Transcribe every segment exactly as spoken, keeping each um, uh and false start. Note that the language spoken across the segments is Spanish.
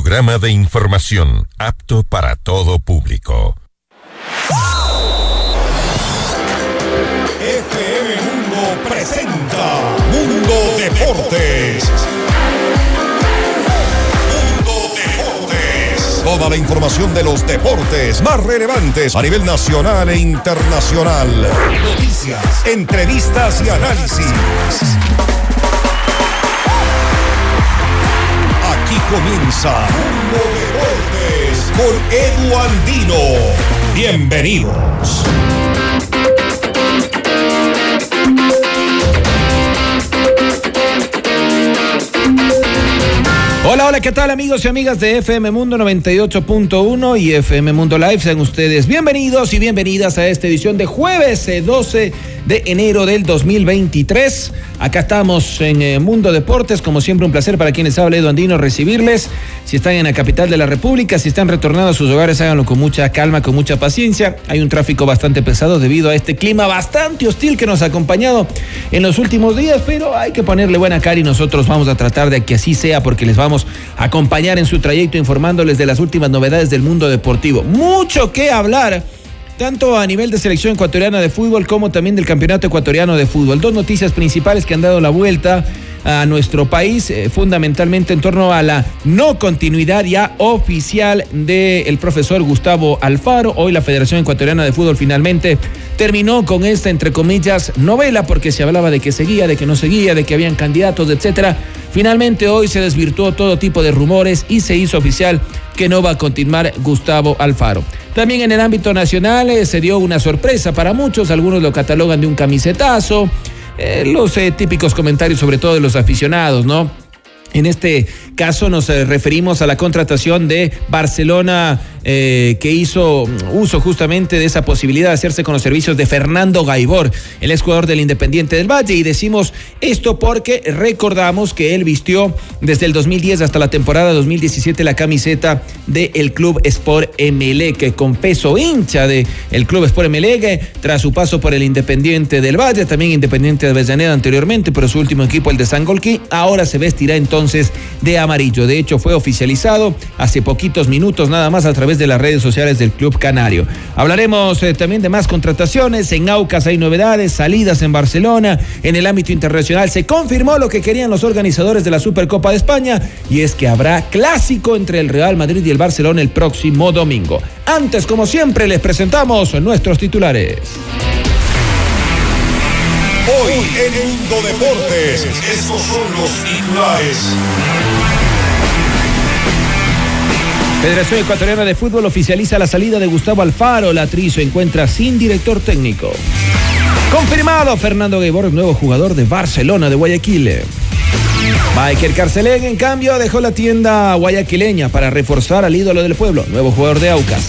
programa de información apto para todo público. F M Mundo presenta Mundo Deportes. Mundo Deportes. Toda la información de los deportes más relevantes a nivel nacional e internacional. Noticias, entrevistas y análisis. Aquí comienza Mundo Deportes con Edu Andino. Bienvenidos. Hola, hola, ¿qué tal amigos y amigas de F M Mundo noventa y ocho punto uno y F M Mundo Live? Sean ustedes bienvenidos y bienvenidas a esta edición de jueves doce de enero del dos mil veintitrés. Acá estamos en eh, Mundo Deportes, como siempre un placer para quienes habla Edu Andino recibirles. Si están en la capital de la República, si están retornando a sus hogares, háganlo con mucha calma, con mucha paciencia. Hay un tráfico bastante pesado debido a este clima bastante hostil que nos ha acompañado en los últimos días, pero hay que ponerle buena cara y nosotros vamos a tratar de que así sea, porque les vamos a acompañar en su trayecto informándoles de las últimas novedades del mundo deportivo. Mucho que hablar, tanto a nivel de selección ecuatoriana de fútbol como también del campeonato ecuatoriano de fútbol. Dos noticias principales que han dado la vuelta a nuestro país, eh, fundamentalmente en torno a la no continuidad ya oficial del profesor Gustavo Alfaro. Hoy la Federación Ecuatoriana de Fútbol finalmente terminó con esta, entre comillas, novela, porque se hablaba de que seguía, de que no seguía, de que habían candidatos, etcétera. Finalmente hoy se desvirtuó todo tipo de rumores y se hizo oficial que no va a continuar Gustavo Alfaro. También en el ámbito nacional eh, se dio una sorpresa para muchos, algunos lo catalogan de un camisetazo, eh, los eh, típicos comentarios sobre todo de los aficionados, ¿no? En este caso nos eh, referimos a la contratación de Barcelona, eh, que hizo uso justamente de esa posibilidad de hacerse con los servicios de Fernando Gaibor, el exjugador del Independiente del Valle, y decimos esto porque recordamos que él vistió desde el dos mil diez hasta la temporada dos mil diecisiete la camiseta del Club Sport Emelec, que confeso hincha del Club Sport Emelec, tras su paso por el Independiente del Valle, también Independiente de Avellaneda anteriormente, pero su último equipo, el de Sangolquí, ahora se vestirá entonces de amarillo. De hecho, fue oficializado hace poquitos minutos nada más a través de las redes sociales del Club Canario. Hablaremos eh, también de más contrataciones. En Aucas hay novedades, salidas en Barcelona. En el ámbito internacional se confirmó lo que querían los organizadores de la Supercopa de España, y es que habrá clásico entre el Real Madrid y el Barcelona el próximo domingo. Antes, como siempre, les presentamos nuestros titulares. Hoy en Mundo Deportes, estos son los titulares. Federación Ecuatoriana de Fútbol oficializa la salida de Gustavo Alfaro. La Tri se encuentra sin director técnico. Confirmado, Fernando Gaibor, nuevo jugador de Barcelona de Guayaquil. Michael Carcelén, en cambio, dejó la tienda guayaquileña para reforzar al ídolo del pueblo, nuevo jugador de Aucas.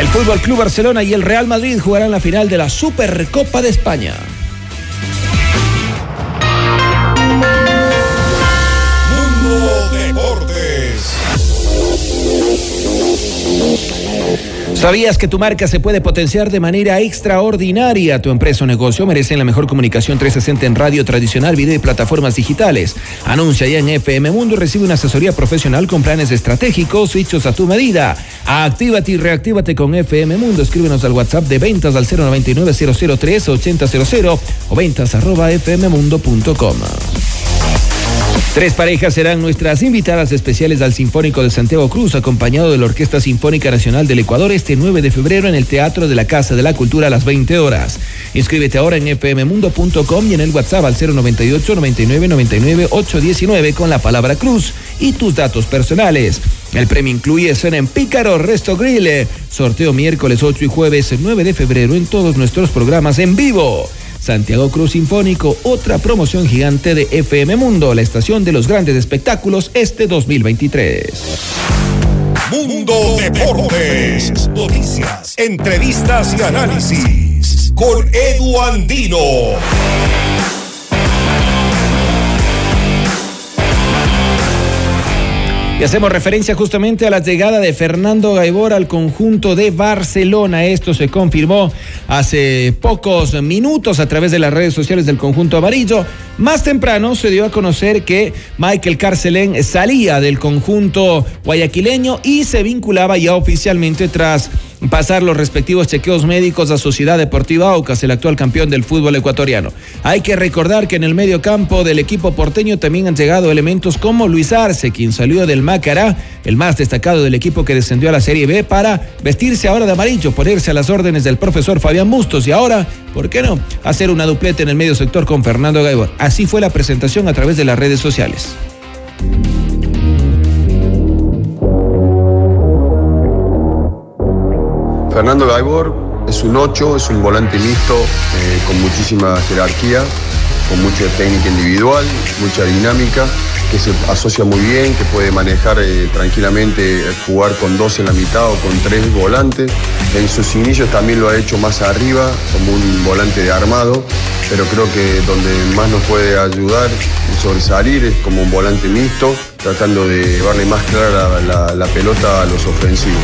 El Fútbol Club Barcelona y el Real Madrid jugarán la final de la Supercopa de España. Mundo Deportes. ¿Sabías que tu marca se puede potenciar de manera extraordinaria? Tu empresa o negocio merecen la mejor comunicación trescientos sesenta en radio tradicional, video y plataformas digitales. Anuncia ya en F M Mundo y recibe una asesoría profesional con planes estratégicos hechos a tu medida. Actívate y reactívate con F M Mundo. Escríbenos al WhatsApp de ventas al cero noventa y nueve, cero cero tres, ochenta cero cero o ventas arroba fmmundo punto com. Tres parejas serán nuestras invitadas especiales al Sinfónico de Santiago Cruz, acompañado de la Orquesta Sinfónica Nacional del Ecuador, este nueve de febrero en el Teatro de la Casa de la Cultura a las veinte horas. Inscríbete ahora en fmmundo punto com y en el WhatsApp al cero noventa y ocho, noventa y nueve, noventa y nueve, ochocientos diecinueve con la palabra Cruz y tus datos personales. El premio incluye cena en Pícaro, Resto Grill, sorteo miércoles ocho y jueves nueve de febrero en todos nuestros programas en vivo. Santiago Cruz Sinfónico, otra promoción gigante de F M Mundo, la estación de los grandes espectáculos este dos mil veintitrés. Mundo Deportes, noticias, entrevistas y análisis con Edu Andino. Y hacemos referencia justamente a la llegada de Fernando Gaibor al conjunto de Barcelona. Esto se confirmó hace pocos minutos a través de las redes sociales del conjunto amarillo. Más temprano se dio a conocer que Michael Carcelén salía del conjunto guayaquileño y se vinculaba ya oficialmente tras pasar los respectivos chequeos médicos a Sociedad Deportiva Aucas, el actual campeón del fútbol ecuatoriano. Hay que recordar que en el medio campo del equipo porteño también han llegado elementos como Luis Arce, quien salió del Macará, el más destacado del equipo que descendió a la Serie B, para vestirse ahora de amarillo, ponerse a las órdenes del profesor Fabián Mustos y ahora, ¿por qué no?, hacer una dupleta en el medio sector con Fernando Gaibor. Así fue la presentación a través de las redes sociales. Fernando Gaibor es un ocho, es un volante mixto, eh, con muchísima jerarquía, con mucha técnica individual, mucha dinámica, que se asocia muy bien, que puede manejar eh, tranquilamente, jugar con dos en la mitad o con tres volantes. En sus inicios también lo ha hecho más arriba, como un volante de armado, pero creo que donde más nos puede ayudar y sobresalir es como un volante mixto, tratando de llevarle más clara la, la, la pelota a los ofensivos.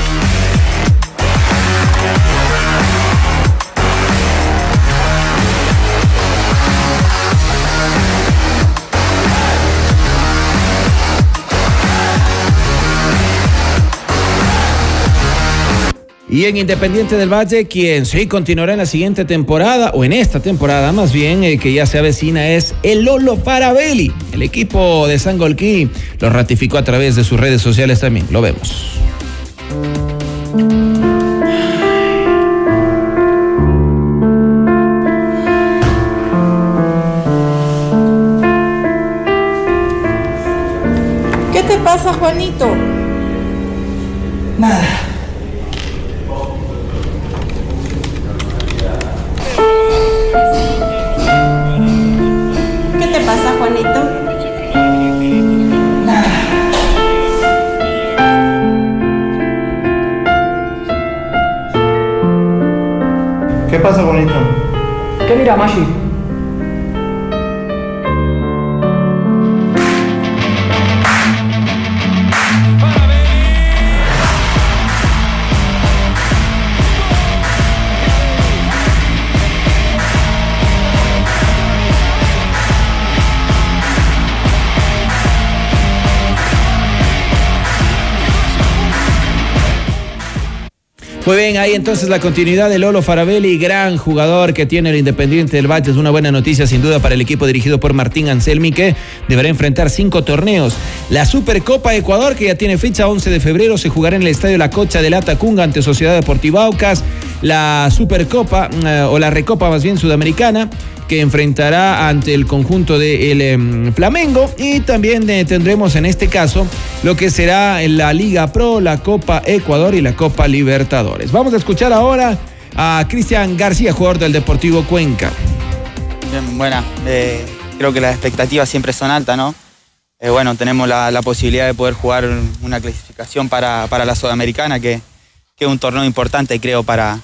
Y en Independiente del Valle, quien sí continuará en la siguiente temporada, o en esta temporada más bien, eh, que ya se avecina, es el Lolo Farabelli. El equipo de Sangolquí lo ratificó a través de sus redes sociales también. Lo vemos. ¿Qué te pasa, Juanito? Nada. ¿Qué pasa, bonito? ¿Qué mira, Mashi? Muy bien, ahí entonces la continuidad de Lolo Farabelli, gran jugador que tiene el Independiente del Valle. Es una buena noticia sin duda para el equipo dirigido por Martín Anselmi, que deberá enfrentar cinco torneos. La Supercopa Ecuador, que ya tiene fecha, once de febrero, se jugará en el Estadio La Cocha de la Tacunga ante Sociedad Deportiva Aucas. La Supercopa, eh, o la Recopa más bien sudamericana, que enfrentará ante el conjunto del eh, Flamengo, y también eh, tendremos en este caso lo que será la Liga Pro, la Copa Ecuador y la Copa Libertadores. Vamos a escuchar ahora a Cristian García, jugador del Deportivo Cuenca. Bien, buena, eh, creo que las expectativas siempre son altas, ¿no? Eh, bueno, tenemos la, la posibilidad de poder jugar una clasificación para, para la Sudamericana, que, que es un torneo importante, creo, para...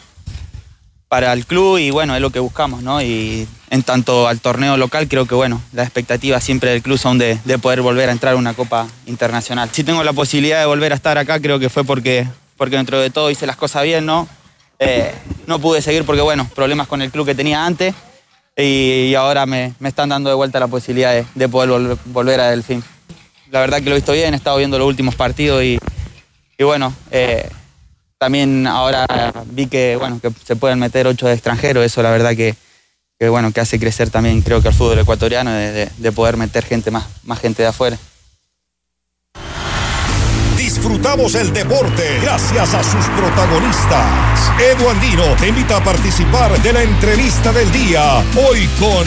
para el club, y bueno, es lo que buscamos, ¿no? Y en tanto al torneo local, creo que bueno, las expectativas siempre del club son de, de poder volver a entrar a una Copa Internacional. Si tengo la posibilidad de volver a estar acá, creo que fue porque, porque dentro de todo hice las cosas bien, ¿no? Eh, no pude seguir porque, bueno, problemas con el club que tenía antes, y, y ahora me, me están dando de vuelta la posibilidad de, de poder vol- volver a Delfín. La verdad que lo he visto bien, he estado viendo los últimos partidos y, y bueno... Eh, También ahora vi que, bueno, que se pueden meter ocho de extranjeros. Eso la verdad que, que, bueno, que hace crecer también, creo que al fútbol ecuatoriano, de, de, de poder meter gente más, más gente de afuera. Disfrutamos el deporte gracias a sus protagonistas. Edu Andino te invita a participar de la entrevista del día, hoy con...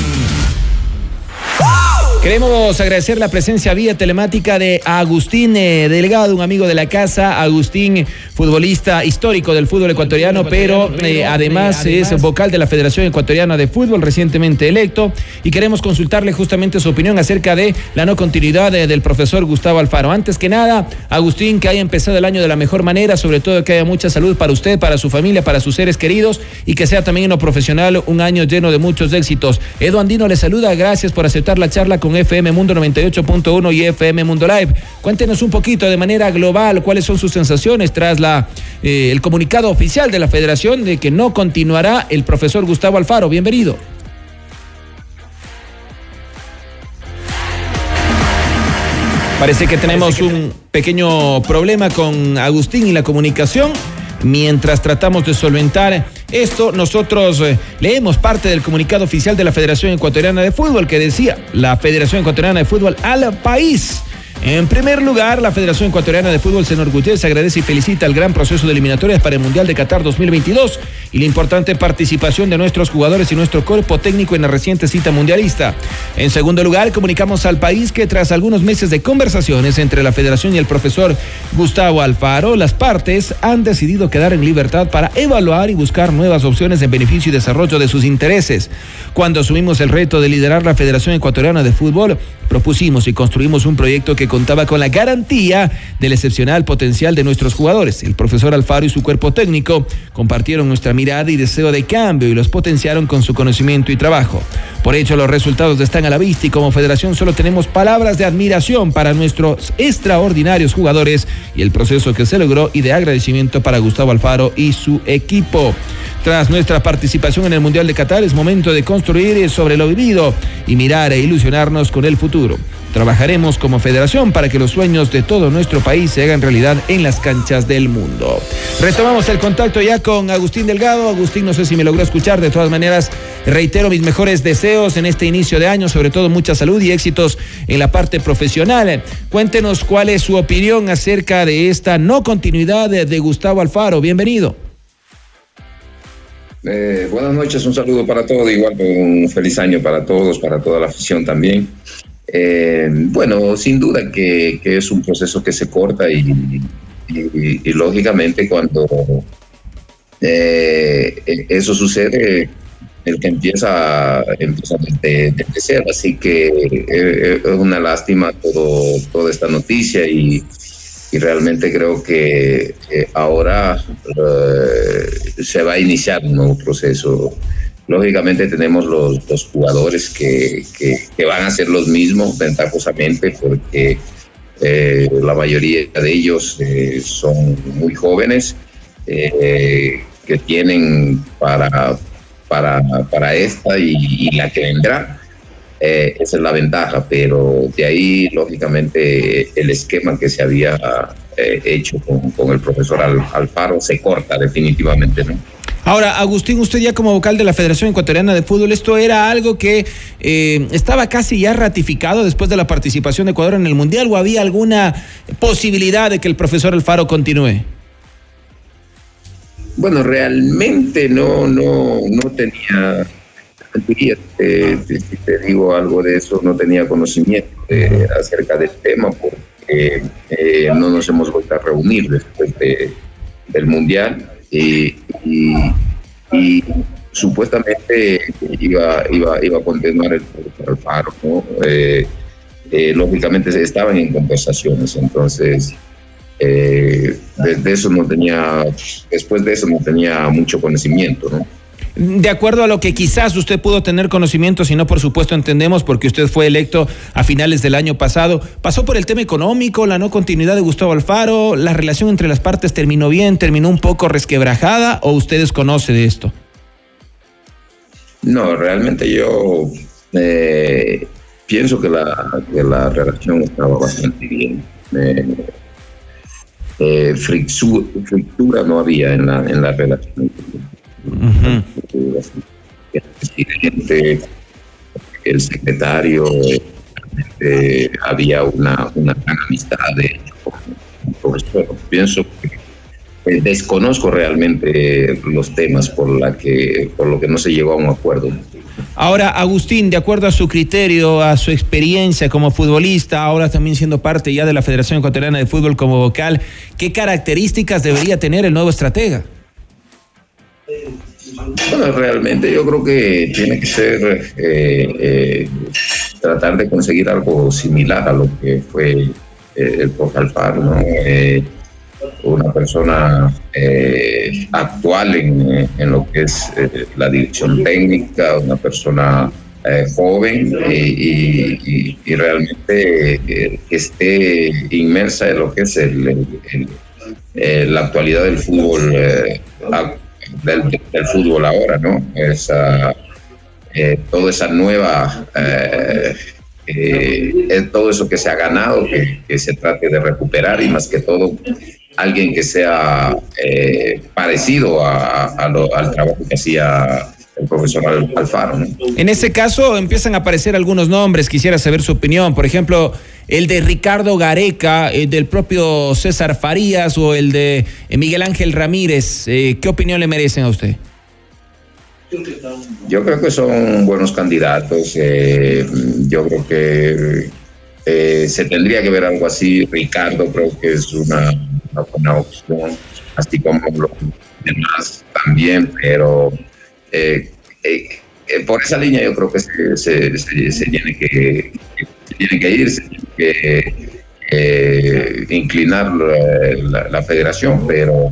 Queremos agradecer la presencia vía telemática de Agustín eh, Delgado, un amigo de la casa. Agustín, futbolista histórico del fútbol ecuatoriano, pero eh, además es vocal de la Federación Ecuatoriana de Fútbol, recientemente electo, y queremos consultarle justamente su opinión acerca de la no continuidad de, del profesor Gustavo Alfaro. Antes que nada, Agustín, que haya empezado el año de la mejor manera, sobre todo que haya mucha salud para usted, para su familia, para sus seres queridos, y que sea también en lo profesional un año lleno de muchos éxitos. Edu Andino le saluda, gracias por aceptar la charla con con F M Mundo noventa y ocho punto uno y F M Mundo Live. Cuéntenos un poquito de manera global cuáles son sus sensaciones tras la eh, el comunicado oficial de la Federación de que no continuará el profesor Gustavo Alfaro. Bienvenido. Parece que tenemos Parece que... un pequeño problema con Agustín y la comunicación. Mientras tratamos de solventar esto, nosotros eh, leemos parte del comunicado oficial de la Federación Ecuatoriana de Fútbol que decía: la Federación Ecuatoriana de Fútbol al país. En primer lugar, la Federación Ecuatoriana de Fútbol se enorgullece, agradece y felicita el gran proceso de eliminatorias para el Mundial de Qatar dos mil veintidós y la importante participación de nuestros jugadores y nuestro cuerpo técnico en la reciente cita mundialista. En segundo lugar, comunicamos al país que tras algunos meses de conversaciones entre la Federación y el profesor Gustavo Alfaro, las partes han decidido quedar en libertad para evaluar y buscar nuevas opciones en beneficio y desarrollo de sus intereses. Cuando asumimos el reto de liderar la Federación Ecuatoriana de Fútbol, propusimos y construimos un proyecto que contaba con la garantía del excepcional potencial de nuestros jugadores. El profesor Alfaro y su cuerpo técnico compartieron nuestra mirada y deseo de cambio y los potenciaron con su conocimiento y trabajo. Por hecho, los resultados están a la vista y como federación solo tenemos palabras de admiración para nuestros extraordinarios jugadores y el proceso que se logró y de agradecimiento para Gustavo Alfaro y su equipo. Tras nuestra participación en el Mundial de Qatar, es momento de construir sobre lo vivido y mirar e ilusionarnos con el futuro. Trabajaremos como federación para que los sueños de todo nuestro país se hagan realidad en las canchas del mundo. Retomamos el contacto ya con Agustín Delgado. Agustín, no sé si me logró escuchar. De todas maneras, reitero mis mejores deseos en este inicio de año, sobre todo mucha salud y éxitos en la parte profesional. Cuéntenos cuál es su opinión acerca de esta no continuidad de Gustavo Alfaro. Bienvenido. Eh, buenas noches, un saludo para todos, igual un feliz año para todos, para toda la afición también. Eh, bueno, sin duda que, que es un proceso que se corta y, y, y, y lógicamente cuando eh, eso sucede, el que empieza, empieza desde, desde cero, así que eh, es una lástima todo, toda esta noticia y Y realmente creo que eh, ahora eh, se va a iniciar un nuevo proceso. Lógicamente tenemos los, los jugadores que, que, que van a ser los mismos, ventajosamente, porque eh, la mayoría de ellos eh, son muy jóvenes, eh, que tienen para, para, para esta y, y la que vendrá. Eh, esa es la ventaja, pero de ahí lógicamente el esquema que se había eh, hecho con, con el profesor Al, Alfaro se corta definitivamente, ¿no? Ahora, Agustín, usted ya como vocal de la Federación Ecuatoriana de Fútbol, esto era algo que eh, estaba casi ya ratificado después de la participación de Ecuador en el Mundial, ¿o había alguna posibilidad de que el profesor Alfaro continúe? Bueno, realmente no, no, no tenía... Te, te, te digo algo de eso, no tenía conocimiento eh, acerca del tema porque eh, no nos hemos vuelto a reunir después de, del Mundial y, y, y supuestamente iba, iba, iba a continuar el, el paro, ¿no? Eh, eh, lógicamente estaban en conversaciones, entonces eh, desde eso no tenía, después de eso no tenía mucho conocimiento, ¿no? De acuerdo a lo que quizás usted pudo tener conocimiento, si no, por supuesto entendemos, porque usted fue electo a finales del año pasado. ¿Pasó por el tema económico, la no continuidad de Gustavo Alfaro? ¿La relación entre las partes terminó bien, terminó un poco resquebrajada, o usted desconoce de esto? No, realmente yo eh, pienso que la, que la relación estaba bastante bien. Eh, eh, frictura, frictura no había en la, en la relación. Uh-huh. El presidente, el secretario, eh, había una, una gran amistad de profesor. Pienso que eh, desconozco realmente los temas por la que por lo que no se llegó a un acuerdo. Ahora, Agustín, de acuerdo a su criterio, a su experiencia como futbolista, ahora también siendo parte ya de la Federación Ecuatoriana de Fútbol como vocal, ¿qué características debería tener el nuevo estratega? Bueno, realmente yo creo que tiene que ser eh, eh, tratar de conseguir algo similar a lo que fue eh, el profesor Alfaro, ¿no? Eh, una persona eh, actual en, en lo que es eh, la dirección técnica, una persona eh, joven eh, y, y, y realmente eh, esté inmersa en lo que es el, el, el, eh, la actualidad del fútbol eh, del, del fútbol ahora, ¿no? Esa, eh, toda esa nueva eh, eh, es todo eso que se ha ganado, que, que se trate de recuperar, y más que todo alguien que sea eh, parecido a, a lo, al trabajo que hacía el profesor Alfaro, ¿no? En ese caso empiezan a aparecer algunos nombres, quisiera saber su opinión, por ejemplo, el de Ricardo Gareca, el del propio César Farías o el de Miguel Ángel Ramírez, eh, ¿qué opinión le merecen a usted? Yo creo que son buenos candidatos, eh, yo creo que eh, se tendría que ver algo así. Ricardo creo que es una, una buena opción, así como los demás también, pero Eh, eh, eh, por esa línea yo creo que se, se, se, se tiene que, se tiene que ir, se tiene que eh, inclinar la, la, la federación, pero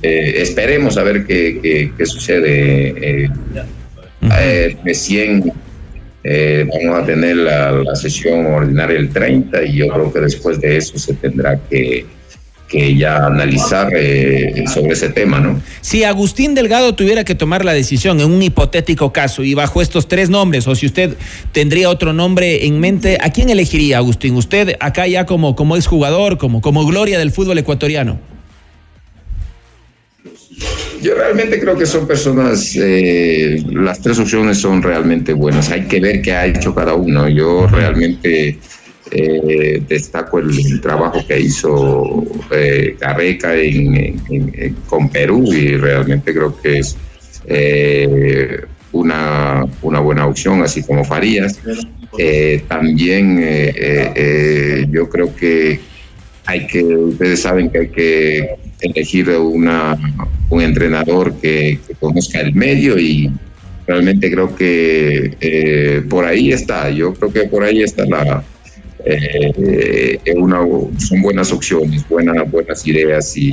eh, esperemos a ver qué, qué, qué sucede. Eh, eh, recién eh, vamos a tener la, la sesión ordinaria el treinta, y yo creo que después de eso se tendrá que que ya analizar eh, sobre ese tema, ¿no? Si Agustín Delgado tuviera que tomar la decisión en un hipotético caso y bajo estos tres nombres, o si usted tendría otro nombre en mente, ¿a quién elegiría, Agustín? Usted acá ya como, como exjugador, como, como gloria del fútbol ecuatoriano. Yo realmente creo que son personas, eh, las tres opciones son realmente buenas, hay que ver qué ha hecho cada uno. Yo realmente Eh, destaco el, el trabajo que hizo eh, Gareca en, en, en, con Perú, y realmente creo que es eh, una, una buena opción, así como Farías. Eh, también eh, eh, eh, yo creo que hay que, ustedes saben que hay que elegir una, un entrenador que, que conozca el medio, y realmente creo que eh, por ahí está, yo creo que por ahí está la Eh, eh, una, son buenas opciones, buenas, buenas ideas, y,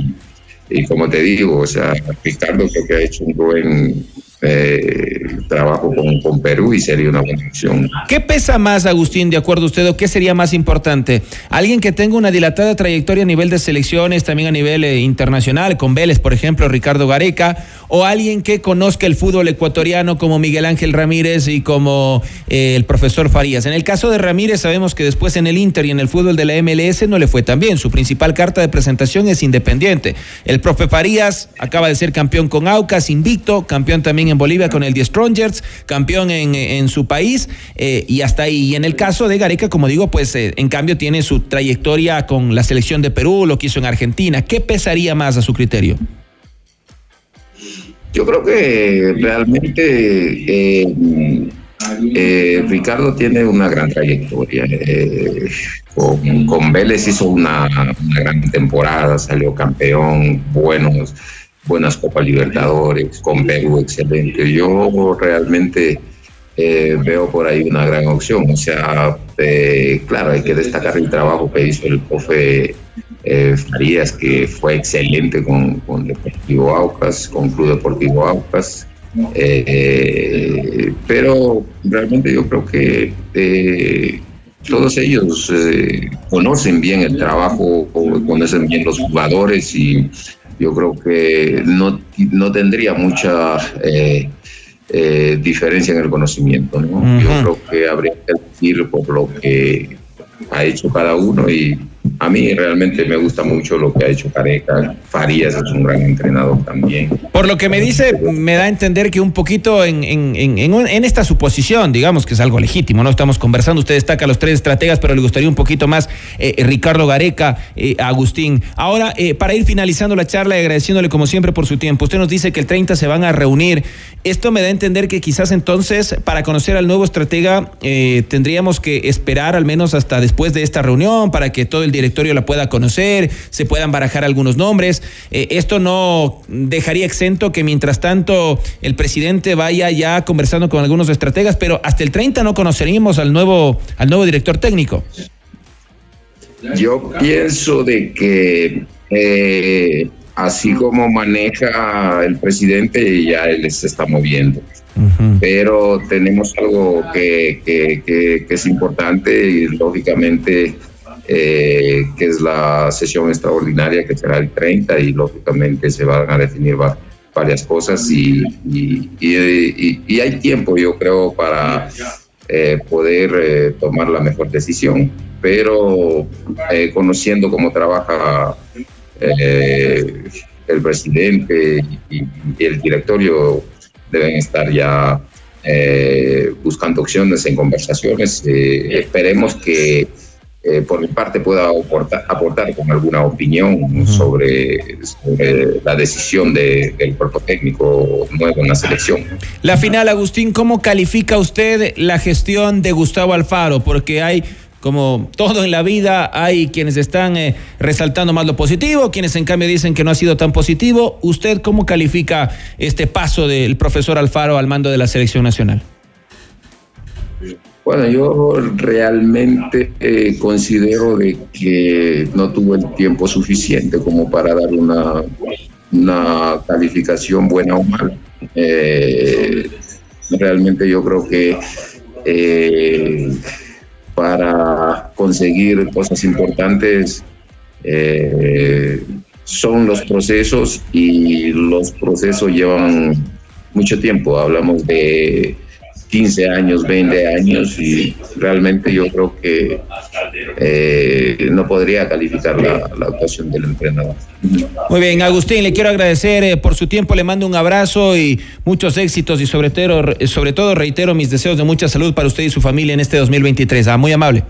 y como te digo, o sea, Ricardo creo que ha hecho un buen eh, trabajo con, con Perú, y sería una buena opción. ¿Qué pesa más, Agustín, de acuerdo a usted, o qué sería más importante? ¿Alguien que tenga una dilatada trayectoria a nivel de selecciones, también a nivel eh, internacional, con Vélez, por ejemplo, Ricardo Gareca, o alguien que conozca el fútbol ecuatoriano como Miguel Ángel Ramírez y como eh, el profesor Farías? En el caso de Ramírez sabemos que después en el Inter y en el fútbol de la M L S no le fue tan bien, su principal carta de presentación es Independiente. El profe Farías acaba de ser campeón con Aucas, invicto, campeón también en Bolivia con el Diez Trongers, campeón en, en su país, eh, y hasta ahí. Y en el caso de Gareca, como digo, pues eh, en cambio tiene su trayectoria con la selección de Perú, lo que hizo en Argentina. ¿Qué pesaría más a su criterio? Yo creo que realmente eh, eh, Ricardo tiene una gran trayectoria. Eh, con, con Vélez hizo una, una gran temporada, salió campeón, buenos, buenas Copas Libertadores, con Perú excelente. Yo realmente eh, veo por ahí una gran opción. O sea, eh, claro, hay que destacar el trabajo que hizo el profe Eh, Farías, que fue excelente con, con Deportivo Aucas, con Club Deportivo Aucas, eh, eh, pero realmente yo creo que eh, todos ellos eh, conocen bien el trabajo, conocen bien los jugadores, y yo creo que no, no tendría mucha eh, eh, diferencia en el conocimiento, ¿no? Uh-huh. Yo creo que habría que decir por lo que ha hecho cada uno, y a mí realmente me gusta mucho lo que ha hecho Gareca. Farías es un gran entrenador también. Por lo que me dice, me da a entender que un poquito en, en, en, en esta suposición, digamos que es algo legítimo, ¿no? Estamos conversando, usted destaca a los tres estrategas, pero le gustaría un poquito más eh, Ricardo Gareca, eh, Agustín. Ahora, eh, para ir finalizando la charla y agradeciéndole como siempre por su tiempo, usted nos dice que el treinta se van a reunir. Esto me da a entender que quizás entonces, para conocer al nuevo estratega, eh, tendríamos que esperar al menos hasta después de esta reunión, para que todo el directorio la pueda conocer, se puedan barajar algunos nombres. Eh, esto no dejaría exento que mientras tanto el presidente vaya ya conversando con algunos estrategas, pero hasta el treinta no conoceríamos al nuevo, al nuevo director técnico. Yo pienso de que eh, así como maneja el presidente, ya él se está moviendo. Uh-huh. Pero tenemos algo que, que, que, que es importante y lógicamente eh, que es la sesión extraordinaria que será el treinta y lógicamente se van a definir varias cosas y, y, y, y, y hay tiempo, yo creo, para eh, poder eh, tomar la mejor decisión, pero eh, conociendo cómo trabaja eh, el presidente y, y el directorio, deben estar ya eh, buscando opciones en conversaciones. Eh, esperemos que eh, por mi parte pueda aportar, aportar con alguna opinión sobre, sobre la decisión de, del cuerpo técnico nuevo en la selección. La final, Agustín, ¿cómo califica usted la gestión de Gustavo Alfaro? Porque hay... Como todo en la vida, hay quienes están eh, resaltando más lo positivo, quienes en cambio dicen que no ha sido tan positivo. ¿Usted cómo califica este paso del profesor Alfaro al mando de la selección nacional? Bueno, yo realmente eh, considero de que no tuvo el tiempo suficiente como para dar una, una calificación buena o mala. Eh, realmente yo creo que... Eh, para conseguir cosas importantes eh, son los procesos, y los procesos llevan mucho tiempo, hablamos de quince años, veinte años, y realmente yo creo que eh, no podría calificar la, la actuación del entrenador. Muy bien, Agustín, le quiero agradecer eh, por su tiempo, le mando un abrazo y muchos éxitos, y sobre todo, sobre todo reitero mis deseos de mucha salud para usted y su familia en este dos mil veintitrés. Ah, muy amable.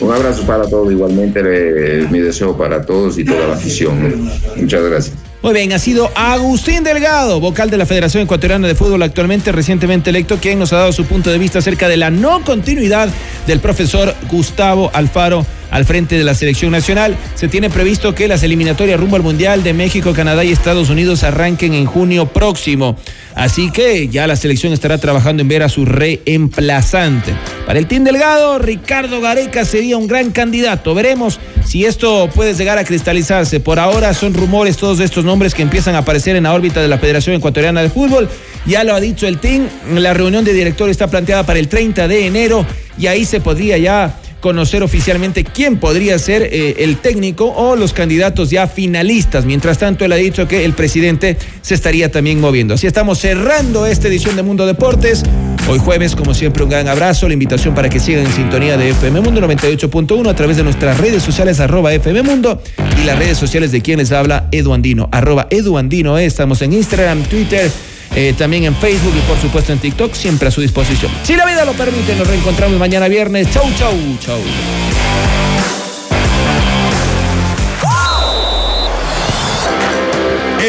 Un abrazo para todos, igualmente eh, mi deseo para todos y toda la afición. Muchas gracias. Muy bien, ha sido Agustín Delgado, vocal de la Federación Ecuatoriana de Fútbol, actualmente recientemente electo, quien nos ha dado su punto de vista acerca de la no continuidad del profesor Gustavo Alfaro al frente de la selección nacional. Se tiene previsto que las eliminatorias rumbo al Mundial de México, Canadá y Estados Unidos arranquen en junio próximo. Así que ya la selección estará trabajando en ver a su reemplazante. Para el team Delgado, Ricardo Gareca sería un gran candidato. Veremos si esto puede llegar a cristalizarse. Por ahora son rumores todos estos nombres que empiezan a aparecer en la órbita de la Federación Ecuatoriana de Fútbol. Ya lo ha dicho el team, la reunión de directores está planteada para el treinta de enero y ahí se podría ya conocer oficialmente quién podría ser eh, el técnico o los candidatos ya finalistas. Mientras tanto, él ha dicho que el presidente se estaría también moviendo. Así estamos cerrando esta edición de Mundo Deportes. Hoy jueves, como siempre, un gran abrazo. La invitación para que sigan en sintonía de F M Mundo noventa y ocho punto uno a través de nuestras redes sociales, arroba F M Mundo, y las redes sociales de quienes habla Edu Andino, arroba Edu Andino. Eh. Estamos en Instagram, Twitter, Eh, también en Facebook y por supuesto en TikTok, siempre a su disposición. Si la vida lo permite, nos reencontramos mañana viernes. Chau, chau, chau.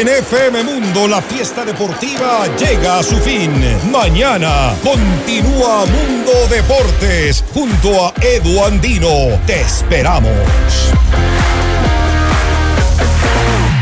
En F M Mundo, la fiesta deportiva llega a su fin. Mañana continúa Mundo Deportes junto a Edu Andino. Te esperamos.